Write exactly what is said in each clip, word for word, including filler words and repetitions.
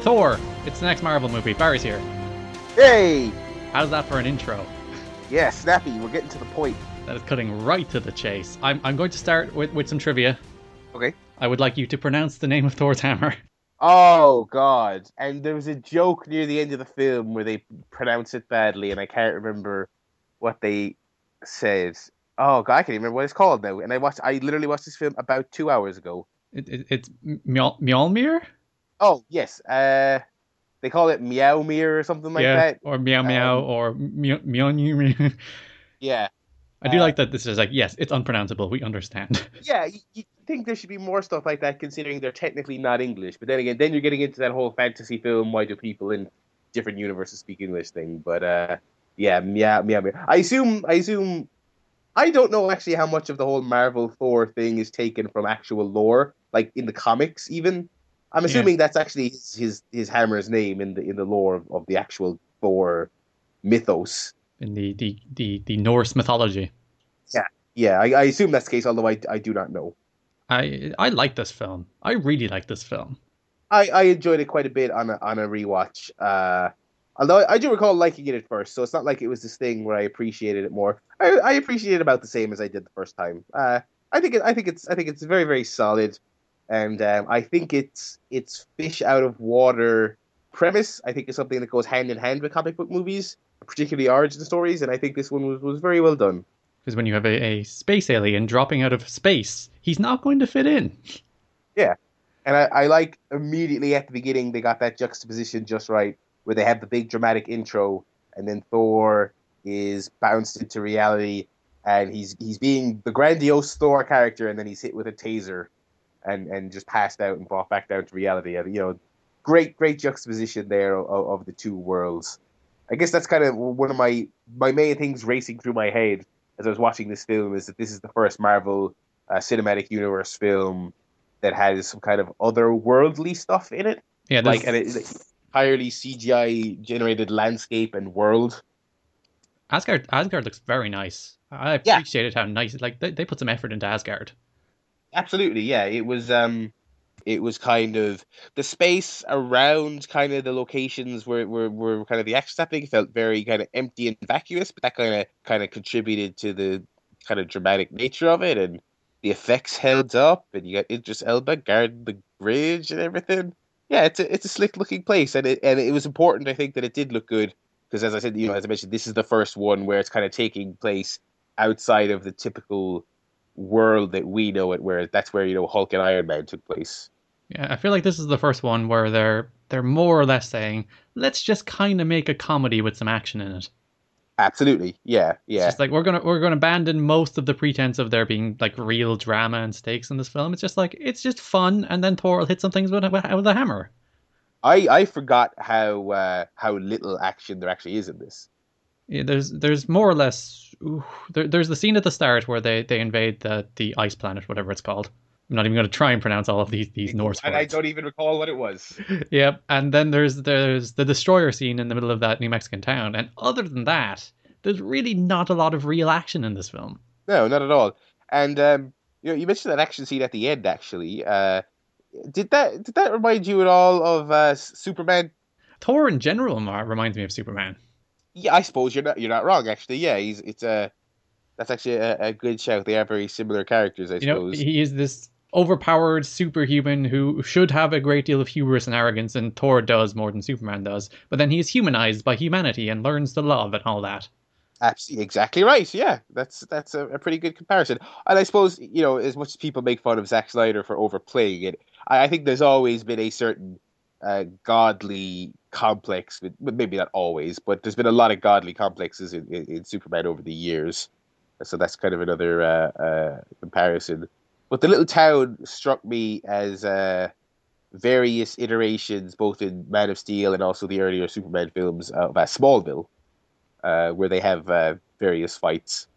Thor! It's the next Marvel movie. Barry's here. Hey! How's that for an intro? Yeah, snappy. We're getting to the point. That is cutting right to the chase. I'm, I'm going to start with, with some trivia. Okay. I would like you to pronounce the name of Thor's hammer. Oh, God. And there was a joke near the end of the film where they pronounce it badly, and I can't remember what they said. Oh, God, I can't even remember what it's called now. And I watched. I literally watched this film about two hours ago. It, it, it's Mjolnir? Oh, yes. Uh, they call it Meowmir or something like yeah, that. Or Meow Meow um, or Mjolnir. Yeah. I do uh, like that this is like, yes, it's unpronounceable. We understand. Yeah, you, you think there should be more stuff like that considering they're technically not English. But then again, then you're getting into that whole fantasy film, why do people in different universes speak English thing. But uh, yeah, meow, meow, meow. I assume, I assume, I don't know actually how much of the whole Marvel Thor thing is taken from actual lore, like in the comics even. I'm assuming yeah. that's actually his, his his hammer's name in the in the lore of, of the actual Thor mythos. In the, the, the, the Norse mythology. Yeah, yeah. I, I assume that's the case, although I, I do not know. I I like this film. I really like this film. I, I enjoyed it quite a bit on a, on a rewatch. Uh, although I, I do recall liking it at first, so it's not like it was this thing where I appreciated it more. I, I appreciate it about the same as I did the first time. Uh, I think it, I think it's I think it's very very solid, and um, I think it's it's fish out of water premise. I think it's something that goes hand in hand with comic book movies, particularly origin stories, and I think this one was, was very well done. Because when you have a, a space alien dropping out of space, he's not going to fit in. Yeah, and I, I like immediately at the beginning they got that juxtaposition just right, where they have the big dramatic intro, and then Thor is bounced into reality, and he's he's being the grandiose Thor character, and then he's hit with a taser, and, and just passed out and brought back down to reality. And, you know, great great juxtaposition there of, of the two worlds. I guess that's kind of one of my, my main things racing through my head as I was watching this film is that this is the first Marvel uh, Cinematic Universe film that has some kind of otherworldly stuff in it. Yeah, like an entirely C G I generated landscape and world. Asgard Asgard looks very nice. I appreciated yeah. how nice it, like they, they put some effort into Asgard. Absolutely, yeah. It was um It was kind of the space around kind of the locations where where, where kind of the action happening felt very kind of empty and vacuous, but that kind of kind of contributed to the kind of dramatic nature of it, and the effects held up, and you got Idris Elba guarding the bridge and everything. Yeah, it's a it's a slick looking place, and it and it was important, I think, that it did look good because, as I said, you know, as I mentioned, this is the first one where it's kind of taking place outside of the typical world that we know it, where that's where, you know, Hulk and Iron Man took place. Yeah, I feel like this is the first one where they're they're more or less saying, let's just kind of make a comedy with some action in it. Absolutely, yeah, yeah. It's just like we're gonna we're gonna abandon most of the pretense of there being like real drama and stakes in this film. It's just like it's just fun, and then Thor will hit some things with with a hammer. I I forgot how uh, how little action there actually is in this. Yeah, there's there's more or less ooh, there, there's the scene at the start where they, they invade the, the ice planet, whatever it's called. I'm not even going to try and pronounce all of these these Norse words. I don't even recall what it was. Yeah, and then there's there's the destroyer scene in the middle of that New Mexican town, and other than that, there's really not a lot of real action in this film. No, not at all. And um, you know, you mentioned that action scene at the end. Actually, uh, did that did that remind you at all of uh, Superman? Thor in general reminds me of Superman. Yeah, I suppose you're not you're not wrong. Actually, yeah, he's it's a that's actually a, a good shout. They are very similar characters, I you suppose. Know, he is this overpowered superhuman who should have a great deal of hubris and arrogance, and Thor does more than Superman does. But then he is humanized by humanity and learns to love and all that. Absolutely, exactly right. Yeah, that's that's a, a pretty good comparison. And I suppose, you know, as much as people make fun of Zack Snyder for overplaying it, I, I think there's always been a certain uh, godly complex, but maybe not always, but there's been a lot of godly complexes in, in, in Superman over the years, so that's kind of another uh, uh, comparison. But the little town struck me as uh, various iterations, both in Man of Steel and also the earlier Superman films, uh, about Smallville, uh, where they have uh, various fights,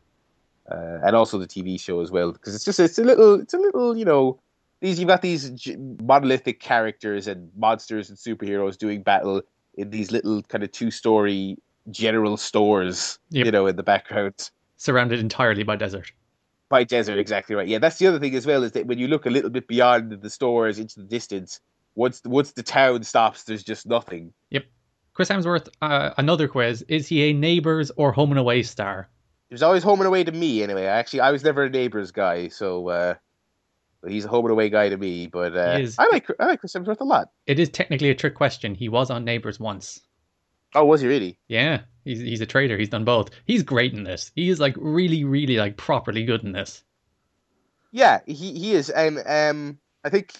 uh, and also the T V show as well, because it's just it's a little it's a little you know. These, you've got these monolithic characters and monsters and superheroes doing battle in these little kind of two-story general stores, yep. you know, in the background. Surrounded entirely by desert. By desert, exactly right. Yeah, that's the other thing as well, is that when you look a little bit beyond the stores into the distance, Once once the town stops, there's just nothing. Yep. Chris Hemsworth, uh, another quiz. Is he a Neighbours or Home and Away star? He was always Home and Away to me, anyway. Actually, I was never a Neighbours guy, so uh, he's a Home and Away guy to me. But uh, I like I like Chris Hemsworth a lot. It is technically a trick question. He was on Neighbours once. Oh, was he really? Yeah, he's he's a traitor. He's done both. He's great in this. He is like really, really like properly good in this. Yeah, he he is, and um, I think.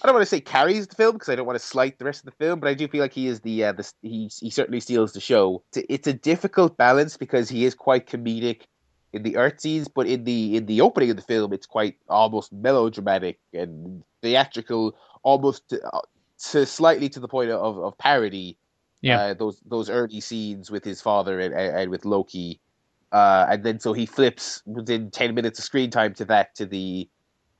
I don't want to say carries the film because I don't want to slight the rest of the film, but I do feel like he is the, uh, the he he certainly steals the show. It's a, it's a difficult balance because he is quite comedic in the Earth scenes, but in the in the opening of the film, it's quite almost melodramatic and theatrical, almost to, uh, to slightly to the point of, of parody. Yeah, uh, those those early scenes with his father and and, and with Loki, uh, and then so he flips within ten minutes of screen time to that to the.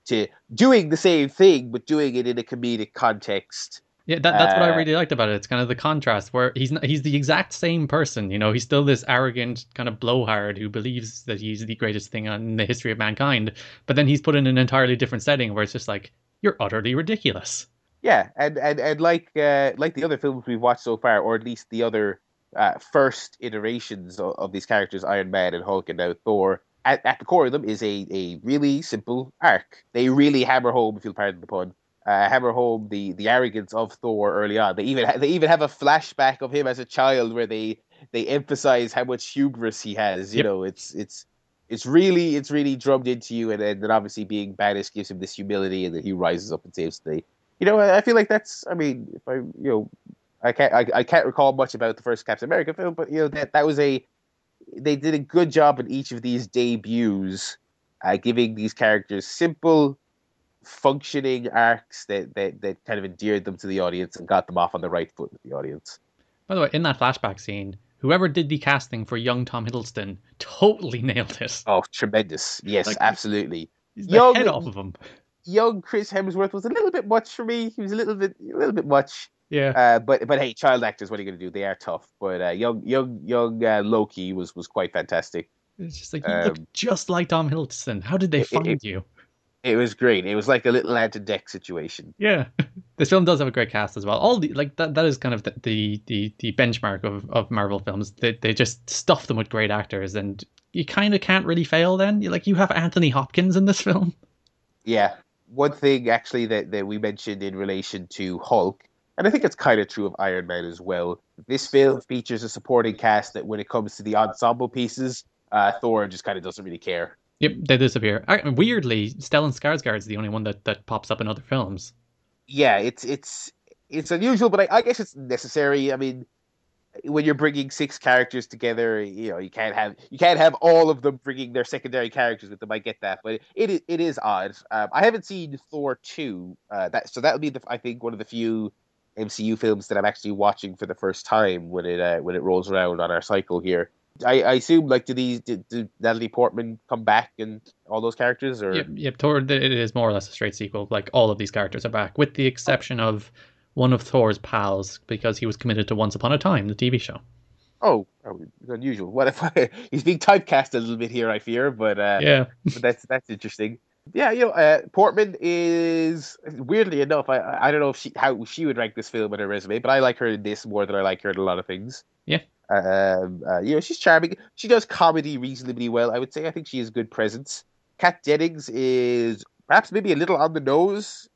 to doing the same thing, but doing it in a comedic context. Yeah, that, that's uh, what I really liked about it. It's kind of the contrast where he's not, he's the exact same person. You know, he's still this arrogant kind of blowhard who believes that he's the greatest thing in the history of mankind. But then he's put in an entirely different setting where it's just like, you're utterly ridiculous. Yeah, and and, and like uh, like the other films we've watched so far, or at least the other uh, first iterations of, of these characters, Iron Man and Hulk and now Thor, At, at the core of them is a, a really simple arc. They really hammer home, if you'll pardon the pun, uh, hammer home the, the arrogance of Thor early on. They even ha- they even have a flashback of him as a child where they they emphasize how much hubris he has. You yep. know, it's it's it's really it's really drummed into you, and, and then obviously being banished gives him this humility, and then he rises up and saves the day. You know, I, I feel like that's. I mean, if I you know, I can't I, I can't recall much about the first Captain America film, but you know that that was a. They did a good job in each of these debuts, uh, giving these characters simple, functioning arcs that, that that kind of endeared them to the audience and got them off on the right foot with the audience. By the way, in that flashback scene, whoever did the casting for young Tom Hiddleston totally nailed it. Oh, tremendous. Yes, like, absolutely. He's the young, head off of him. Young Chris Hemsworth was a little bit much for me. He was a little bit, a little bit much. Yeah, uh, but but hey, child actors, what are you going to do? They are tough. But uh, young young young uh, Loki was, was quite fantastic. It's just like you um, look just like Tom Hiddleston. How did they it, find it, you? It was great. It was like a little Ant and Dec situation. Yeah, this film does have a great cast as well. All the like that that is kind of the the, the, the benchmark of, of Marvel films. They they just stuff them with great actors, and you kind of can't really fail. Then you like you have Anthony Hopkins in this film. Yeah, one thing actually that, that we mentioned in relation to Hulk. And I think it's kind of true of Iron Man as well. This film features a supporting cast that when it comes to the ensemble pieces, uh, Thor just kind of doesn't really care. Yep, they disappear. I, weirdly, Stellan Skarsgård's the only one that, that pops up in other films. Yeah, it's it's it's unusual, but I, I guess it's necessary. I mean, when you're bringing six characters together, you know, you can't have you can't have all of them bringing their secondary characters with them. I get that, but it is it is odd. Um, I haven't seen Thor two, uh, that so that'll be the, I think one of the few M C U films that I'm actually watching for the first time when it uh, when it rolls around on our cycle here. I, I assume like do these do, do Natalie Portman come back and all those characters or yep, yep Thor, it is more or less a straight sequel. Like all of these characters are back with the exception of one of Thor's pals because he was committed to Once Upon a Time, the T V show. Oh, unusual. What if I, he's being typecast a little bit here? I fear, but uh, yeah, but that's that's interesting. Yeah, you know, uh, Portman is, weirdly enough, I I don't know if she, how she would rank this film on her resume, but I like her in this more than I like her in a lot of things. Yeah. Um, uh, you know, she's charming. She does comedy reasonably well, I would say. I think she has good presence. Kat Dennings is perhaps maybe a little on the nose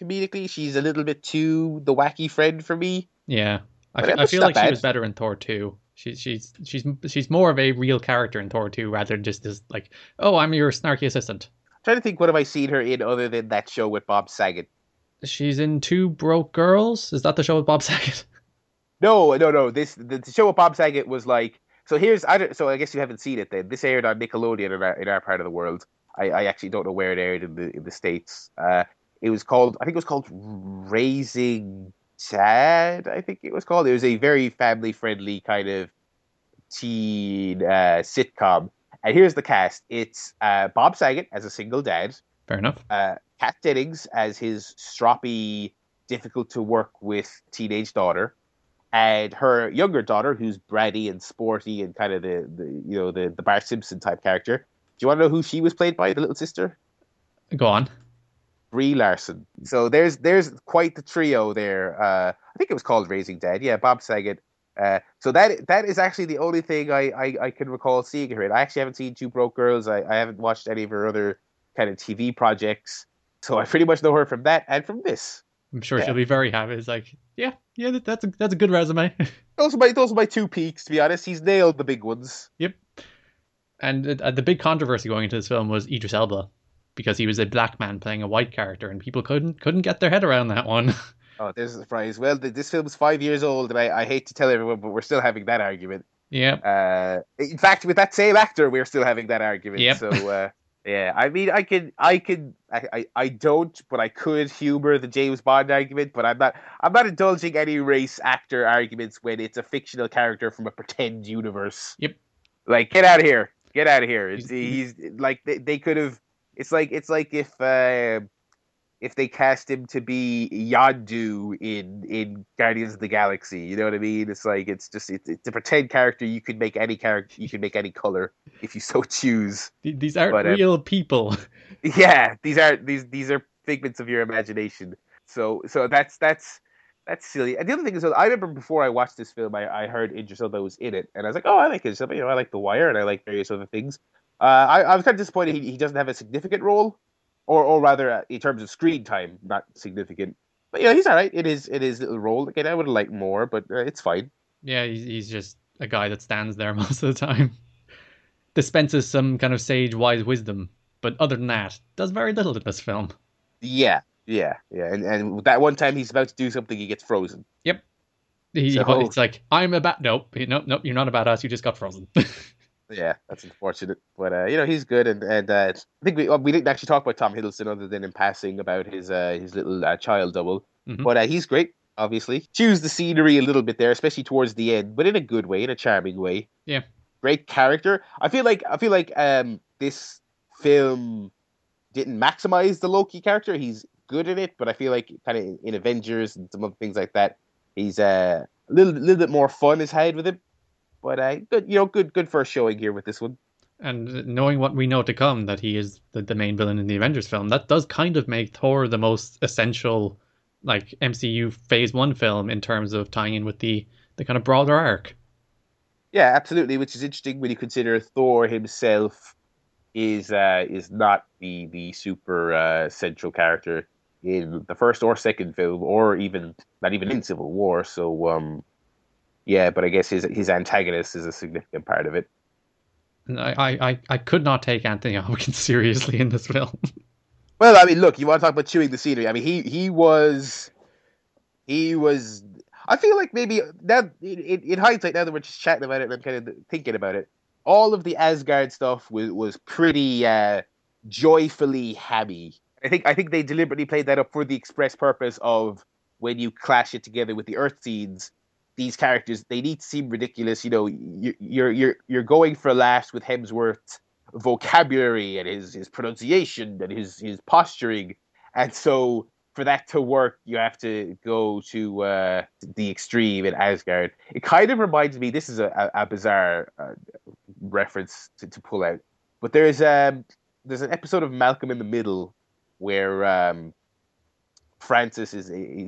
comedically. She's a little bit too the wacky friend for me. Yeah. I, f- I feel like bad. She was better in Thor two. She, she's she's she's more of a real character in Thor two rather than just this, like, oh, I'm your snarky assistant. Trying to think, what have I seen her in other than that show with Bob Saget? She's in Two Broke Girls. Is that the show with Bob Saget? No, no, no. This the, the show with Bob Saget was like. So here's I don't, so I guess you haven't seen it then. This aired on Nickelodeon in our, in our part of the world. I, I actually don't know where it aired in the in the States. Uh, it was called I think it was called Raising Chad. I think it was called. It was a very family friendly kind of teen uh, sitcom. And here's the cast. It's uh, Bob Saget as a single dad. Fair enough. Uh, Kat Dennings as his stroppy, difficult-to-work-with teenage daughter. And her younger daughter, who's bratty and sporty and kind of the, the you know, the, the Bart Simpson type character. Do you want to know who she was played by, the little sister? Go on. Brie Larson. So there's there's quite the trio there. Uh, I think it was called Raising Dead. Yeah, Bob Saget. Uh, so that that is actually the only thing I, I, I can recall seeing her in. I actually haven't seen Two Broke Girls. I, I haven't watched any of her other kind of T V projects. So I pretty much know her from that and from this. I'm sure yeah. she'll be very happy. It's like, yeah, yeah, that, that's a that's a good resume. Those are my those are my two peaks, to be honest. He's nailed the big ones. Yep. And uh, the big controversy going into this film was Idris Elba, because he was a black man playing a white character, and people couldn't couldn't get their head around that one. Oh, there's a surprise. Well, this film's five years old, and I, I hate to tell everyone, but we're still having that argument. Yeah. Uh, in fact, with that same actor, we're still having that argument. Yep. So, uh, yeah. I mean, I can, I can, I, I, I don't, but I could humor the James Bond argument, but I'm not, I'm not indulging any race actor arguments when it's a fictional character from a pretend universe. Yep. Like, get out of here. Get out of here. It's, he's like, they, they could have. It's like, it's like if. Uh, If they cast him to be Yondu in, in Guardians of the Galaxy, you know what I mean? It's like it's just it's, it's a pretend character. You can make any character, you can make any color if you so choose. These aren't but, um, real people. Yeah, these aren't these these are figments of your imagination. So so that's that's that's silly. And the other thing is, I remember before I watched this film, I, I heard Idris Elba was in it, and I was like, oh, I like it. You know, I like The Wire, and I like various other things. Uh, I, I was kind of disappointed he, he doesn't have a significant role. Or, or rather, uh, in terms of screen time, not significant. But yeah, he's all right. It is, it is little role. Again, I would like more, but uh, it's fine. Yeah, he's, he's just a guy that stands there most of the time, dispenses some kind of sage wise wisdom. But other than that, does very little in this film. Yeah, yeah, yeah. And and that one time he's about to do something, he gets frozen. Yep. He, so... It's like I'm about nope, nope, nope. You're not a badass. You just got frozen. Yeah, that's unfortunate, but uh, you know, he's good, and and uh, I think we we didn't actually talk about Tom Hiddleston other than in passing about his uh, his little uh, child double, mm-hmm. but uh, he's great. Obviously, choose the scenery a little bit there, especially towards the end, but in a good way, in a charming way. Yeah, great character. I feel like I feel like um, this film didn't maximize the Loki character. He's good in it, but I feel like kind of in Avengers and some other things like that, he's uh, a little little bit more fun is had with him. But uh, good, you know, good, good first showing here with this one. And knowing what we know to come, that he is the, the main villain in the Avengers film, that does kind of make Thor the most essential, like M C U Phase One film in terms of tying in with the the kind of broader arc. Yeah, absolutely. Which is interesting when you consider Thor himself is uh, is not the the super uh, central character in the first or second film, or even not even in Civil War. So. Um, Yeah, but I guess his his antagonist is a significant part of it. And I, I, I could not take Anthony Hopkins seriously in this film. Well, I mean, look, you want to talk about chewing the scenery. I mean, he, he was... He was... I feel like maybe... now in, in hindsight, now that we're just chatting about it and I'm kind of thinking about it, all of the Asgard stuff was, was pretty uh, joyfully hammy. I think I think they deliberately played that up for the express purpose of when you clash it together with the Earth scenes, these characters, they need to seem ridiculous. You know, you're you're you're going for laughs with Hemsworth's vocabulary and his, his pronunciation and his, his posturing. And so for that to work, you have to go to uh, the extreme in Asgard. It kind of reminds me, this is a, a bizarre uh, reference to, to pull out, but there's, um, there's an episode of Malcolm in the Middle where um, Francis, is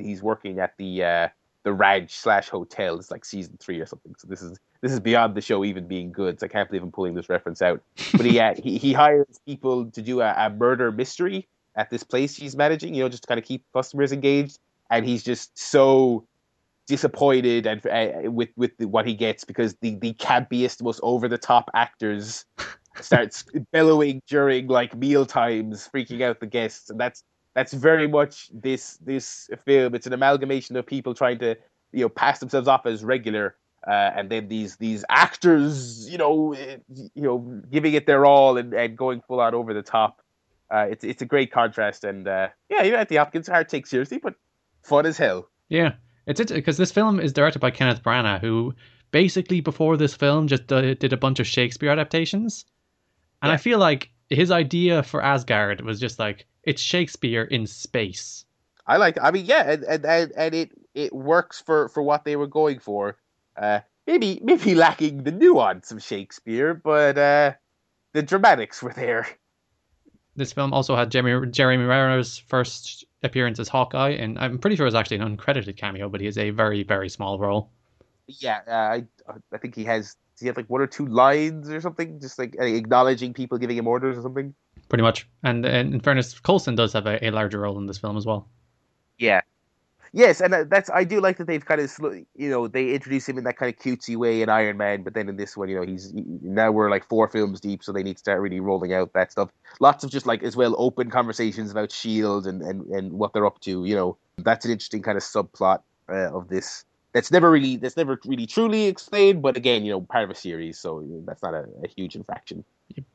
he's working at the... Uh, The Raj slash hotel. It's like season three or something. So this is this is beyond the show even being good. So I can't believe I'm pulling this reference out. But he uh, he, he hires people to do a, a murder mystery at this place he's managing. You know, just to kind of keep customers engaged. And he's just so disappointed and uh, with with what he gets, because the the campiest, most over the top actors starts bellowing during like meal times, freaking out the guests, and that's. That's very much this this film. It's an amalgamation of people trying to, you know, pass themselves off as regular, uh, and then these these actors, you know, you know, giving it their all and, and going full on over the top. Uh, it's it's a great contrast, and uh, yeah, you know, Anthony Hopkins, hard to take seriously, but fun as hell. Yeah, it's it because this film is directed by Kenneth Branagh, who basically before this film just uh, did a bunch of Shakespeare adaptations, and yeah. I feel like his idea for Asgard was just like. It's Shakespeare in space. I like. I mean, yeah, and and, and it, it works for, for what they were going for. Uh, maybe maybe lacking the nuance of Shakespeare, but uh, the dramatics were there. This film also had Jeremy, Jeremy Renner's first appearance as Hawkeye, and I'm pretty sure it's actually an uncredited cameo, but he has a very, very small role. Yeah, uh, I I think he has he had like one or two lines or something, just like acknowledging people giving him orders or something. Pretty much. And, and in fairness, Coulson does have a, a larger role in this film as well. Yeah. Yes, and that's I do like that they've kind of, you know, they introduce him in that kind of cutesy way in Iron Man, but then in this one, you know, he's he, now we're like four films deep, so they need to start really rolling out that stuff. Lots of just like as well open conversations about S H I E L D and, and, and what they're up to. You know, that's an interesting kind of subplot uh, of this that's never really that's never really truly explained, but again, you know, part of a series, so that's not a, a huge infraction.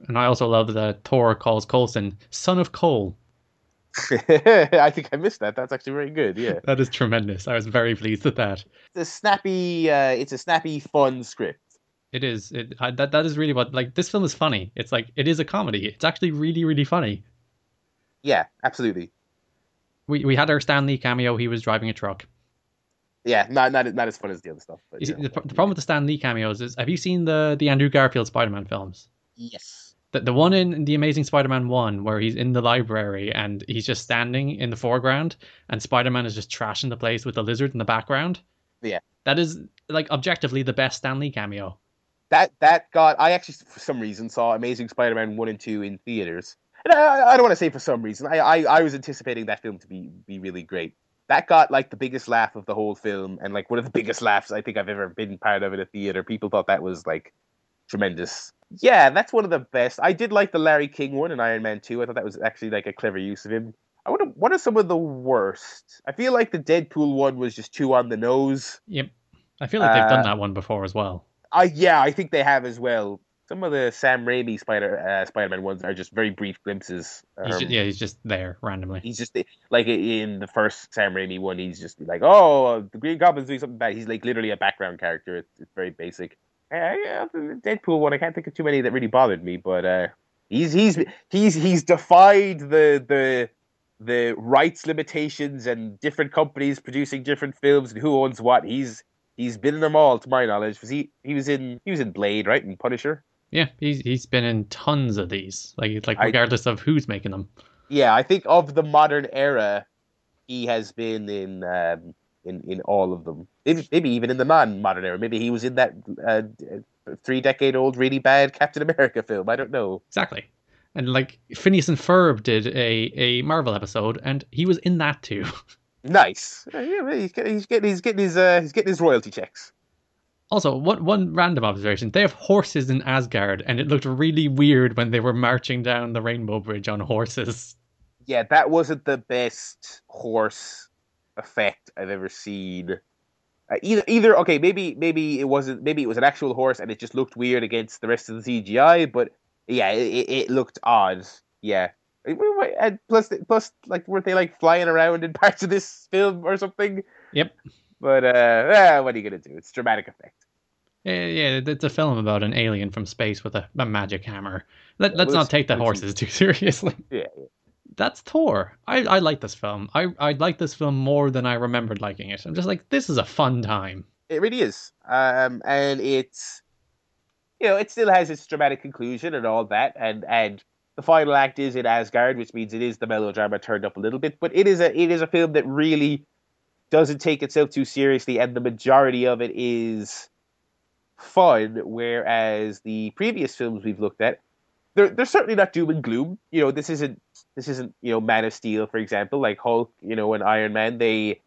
And I also love that Thor calls Coulson "son of Cole." I think I missed that. That's actually very good. Yeah, that is tremendous. I was very pleased with that. It's a snappy, uh, it's a snappy, fun script. It is. It I, that that is really what like this film is funny. It's like it is a comedy. It's actually really, really funny. Yeah, absolutely. We we had our Stan Lee cameo. He was driving a truck. Yeah, not not not as fun as the other stuff. But, see, know, the, the problem with the Stan Lee cameos is: have you seen the the Andrew Garfield Spider-Man films? Yes. The, the one in The Amazing Spider-Man one where he's in the library and he's just standing in the foreground and Spider-Man is just trashing the place with the lizard in the background. Yeah. That is, like, objectively the best Stan Lee cameo. That that got... I actually, for some reason, saw Amazing Spider-Man one and two in theaters. And I, I don't want to say for some reason. I, I, I was anticipating that film to be, be really great. That got, like, the biggest laugh of the whole film and, like, one of the biggest laughs I think I've ever been part of in a theater. People thought that was, like, tremendous. Yeah, that's one of the best. I did like the Larry King one in Iron Man two. I thought that was actually like a clever use of him. I wonder, what are some of the worst? I feel like the Deadpool one was just too on the nose. Yep. I feel like they've uh, done that one before as well. I, yeah, I think they have as well. Some of the Sam Raimi Spider, uh, Spider-Man ones are just very brief glimpses. Um, he's just, yeah, he's just there randomly. He's just like in the first Sam Raimi one, he's just like, oh, the Green Goblin's doing something bad. He's like literally a background character. It's, it's very basic. Yeah, the Deadpool one, I can't think of too many that really bothered me, but uh, he's he's he's he's defied the the the rights limitations and different companies producing different films and who owns what. He's he's been in them all, to my knowledge. Was he he was in he was in Blade, right, and Punisher? Yeah, he's he's been in tons of these, like like regardless I, of who's making them. Yeah, I think of the modern era, he has been in. Um, In, in all of them, maybe, maybe even in the non-modern era. Maybe he was in that uh, three-decade-old really bad Captain America film. I don't know exactly. And like Phineas and Ferb did a, a Marvel episode, and he was in that too. Nice. Yeah, he's getting he's getting he's getting his uh, he's getting his royalty checks. Also, what one random observation: they have horses in Asgard, and it looked really weird when they were marching down the Rainbow Bridge on horses. Yeah, that wasn't the best horse effect I've ever seen. Uh, either, either okay, maybe, maybe it wasn't. Maybe it was an actual horse, and it just looked weird against the rest of the C G I. But yeah, it, it looked odd. Yeah, and plus, plus, like, weren't they like flying around in parts of this film or something? Yep. But uh, ah, what are you gonna do? It's dramatic effect. Yeah, yeah, it's a film about an alien from space with a, a magic hammer. Let, yeah, let's not take the horses too seriously. Yeah. yeah. That's Thor. I, I like this film. I, I like this film more than I remembered liking it. I'm just like, this is a fun time. It really is. Um, and it's, you know, it still has its dramatic conclusion and all that. And, and the final act is in Asgard, which means it is the melodrama turned up a little bit. But it is a it is a film that really doesn't take itself too seriously. And the majority of it is fun. Whereas the previous films we've looked at, They're they're certainly not doom and gloom. You know, this isn't this isn't you know Man of Steel, for example, like Hulk, you know, and Iron Man. They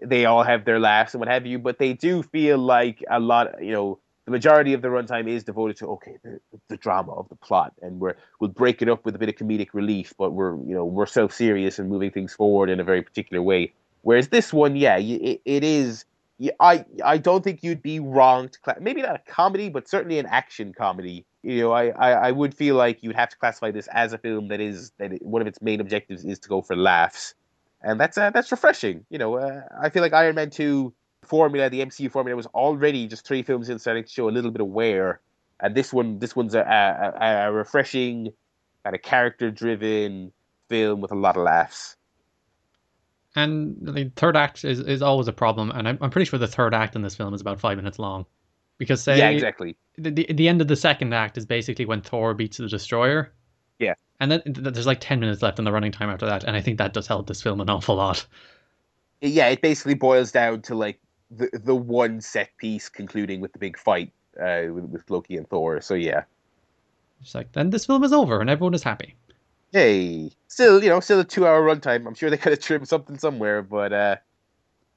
they all have their laughs and what have you, but they do feel like a lot. You know, the majority of the runtime is devoted to okay, the, the drama of the plot, and we're we'll break it up with a bit of comedic relief, but we're you know we're self serious and moving things forward in a very particular way. Whereas this one, yeah, it, it is. I I don't think you'd be wrong to class. Maybe not a comedy, but certainly an action comedy. You know, I, I, I would feel like you'd have to classify this as a film that is that it, one of its main objectives is to go for laughs, and that's uh, that's refreshing. You know, uh, I feel like Iron Man two formula, the M C U formula, was already just three films in starting to show a little bit of wear, and this one this one's a a, a refreshing kind of character driven film with a lot of laughs. And the third act is, is always a problem, and I'm I'm pretty sure the third act in this film is about five minutes long. Because say yeah, exactly. the, the the end of the second act is basically when Thor beats the Destroyer, Yeah. And then there's like ten minutes left in the running time after that, and I think that does help this film an awful lot. Yeah, it basically boils down to like the the one set piece concluding with the big fight uh, with, with Loki and Thor, so yeah. It's like, then this film is over and everyone is happy. Hey, still, you know, still a two-hour runtime. I'm sure they could have trimmed something somewhere, but uh,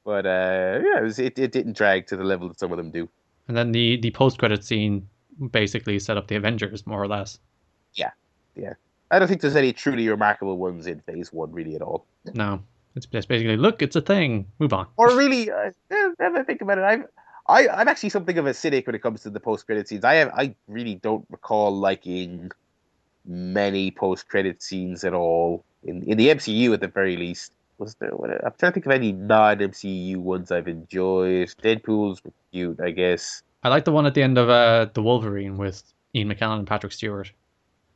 but uh, yeah, it, was, it it didn't drag to the level that some of them do. And then the, the post-credit scene basically set up the Avengers, more or less. Yeah, yeah. I don't think there's any truly remarkable ones in Phase One, really, at all. No, it's just basically, look, it's a thing. Move on. Or really, uh, now that I think about it, I'm I, I'm actually something of a cynic when it comes to the post-credit scenes. I have, I really don't recall liking many post-credit scenes at all in in the M C U, at the very least. Was there? What, I'm trying to think of any non-M C U ones I've enjoyed. Deadpool's were cute, I guess. I like the one at the end of uh, The Wolverine with Ian McKellen and Patrick Stewart.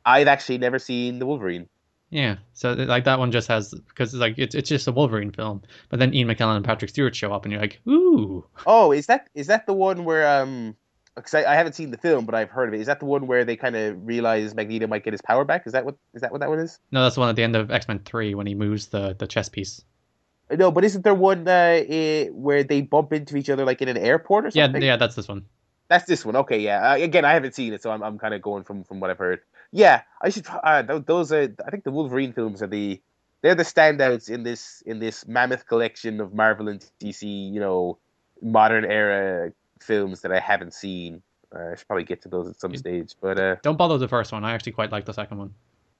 I've actually never seen The Wolverine. Yeah, so like that one just has, because it's like it's it's just a Wolverine film, but then Ian McKellen and Patrick Stewart show up, and you're like, ooh. Oh, is that is that the one where um? Because I, I haven't seen the film, but I've heard of it. Is that the one where they kind of realize Magneto might get his power back? Is that what is that what that one is? No, that's the one at the end of X-Men three when he moves the, the chess piece. No, but isn't there one uh, it, where they bump into each other like in an airport or something? Yeah, yeah, that's this one. That's this one. Okay, yeah. Uh, again, I haven't seen it, so I'm I'm kind of going from, from what I've heard. Yeah, I should. Uh, those are. I think the Wolverine films are the they're the standouts in this in this mammoth collection of Marvel and D C, you know, modern era films that I haven't seen. Uh, I should probably get to those at some stage, but uh, don't bother the first one. I actually quite like the second one.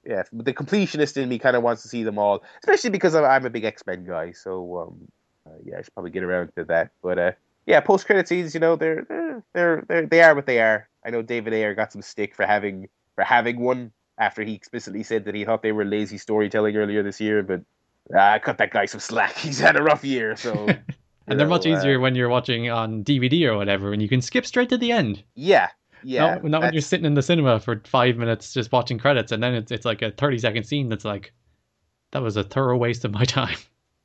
Yeah, but the completionist in me kind of wants to see them all, especially because I'm, I'm a big X-Men guy. So um, uh, yeah, I should probably get around to that. But uh, yeah, post-credit scenes, you know, they're they're they're, they're they are what they are. I know David Ayer got some stick for having for having one after he explicitly said that he thought they were lazy storytelling earlier this year, but I uh, cut that guy some slack. He's had a rough year, so. And they're much easier uh, when you're watching on D V D or whatever, and you can skip straight to the end. Yeah, yeah. Not, not when you're sitting in the cinema for five minutes just watching credits, and then it's it's like a thirty-second scene that's like, that was a thorough waste of my time.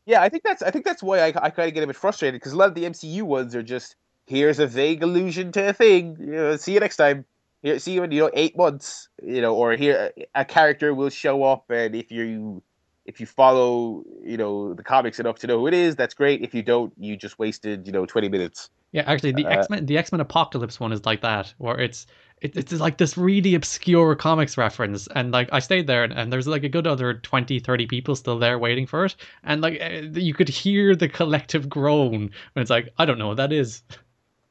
Yeah, I think that's I think that's why I, I kind of get a bit frustrated, because a lot of the M C U ones are just, here's a vague allusion to a thing. You know, see you next time. Here, see you in you know eight months. You know, or here a character will show up, and if you. If you follow, you know, the comics enough to know who it is, that's great. If you don't, you just wasted, you know, twenty minutes. Yeah, actually, the uh, X-Men, the X-Men Apocalypse one is like that, where it's it, it's like this really obscure comics reference, and like I stayed there, and, and there's like a good other twenty, thirty people still there waiting for it, and like you could hear the collective groan, and it's like, I don't know what that is.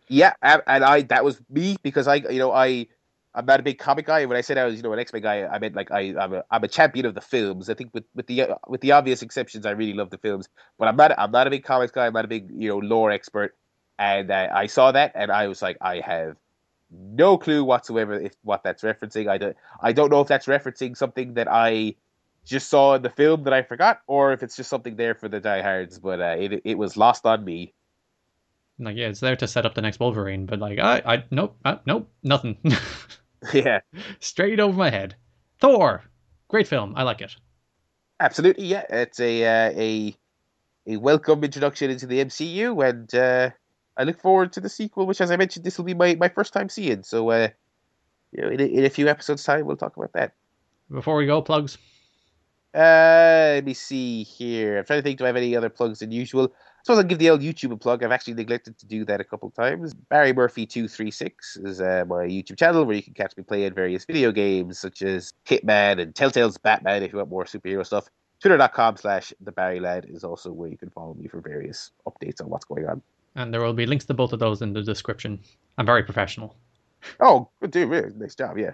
Yeah, and I that was me, because I, you know, I. I'm not a big comic guy. When I said I was, you know, an X-Men guy, I meant like I, I'm a, I'm a champion of the films. I think with, with the uh, with the obvious exceptions, I really love the films. But I'm not I'm not a big comics guy. I'm not a big, you know, lore expert. And I, I saw that, and I was like, I have no clue whatsoever if what that's referencing. I don't I don't know if that's referencing something that I just saw in the film that I forgot, or if it's just something there for the diehards. But uh, it it was lost on me. Like, yeah, it's there to set up the next Wolverine, but like I I nope I, nope nothing. Yeah, straight over my head. Thor, great film. I like it. Absolutely, yeah. It's a uh, a a welcome introduction into the M C U, and uh, I look forward to the sequel, which, as I mentioned, this will be my, my first time seeing. So, uh, you know, in a, in a few episodes' time, we'll talk about that. Before we go, plugs. Uh, let me see here. I'm trying to think. Do I have any other plugs than usual? I suppose I'll give the old YouTube a plug. I've actually neglected to do that a couple of times. Barry Murphy two three six is uh, my YouTube channel where you can catch me playing various video games such as Hitman and Telltale's Batman if you want more superhero stuff. Twitter.com slash TheBarryLad is also where you can follow me for various updates on what's going on. And there will be links to both of those in the description. I'm very professional. Oh, good dude. Really. Nice job, yeah.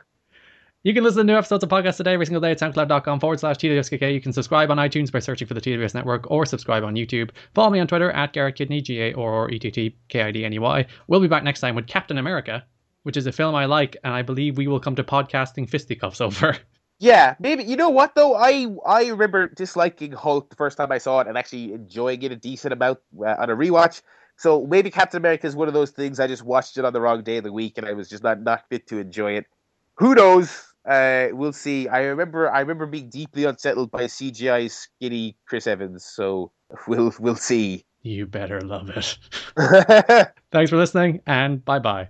You can listen to new episodes of podcasts today every single day at soundcloud.com forward slash TWSKK. You can subscribe on iTunes by searching for the T W S Network, or subscribe on YouTube. Follow me on Twitter at Garrett Kidney, G A R R E T T K I D N E Y. We'll be back next time with Captain America, which is a film I like, and I believe we will come to podcasting fisticuffs over. Yeah, maybe. You know what, though? I, I remember disliking Hulk the first time I saw it and actually enjoying it a decent amount uh, on a rewatch. So maybe Captain America is one of those things I just watched it on the wrong day of the week and I was just not, not fit to enjoy it. Who knows? Uh, we'll see. I remember. I remember being deeply unsettled by C G I skinny Chris Evans. So we'll we'll see. You better love it. Thanks for listening, and bye bye.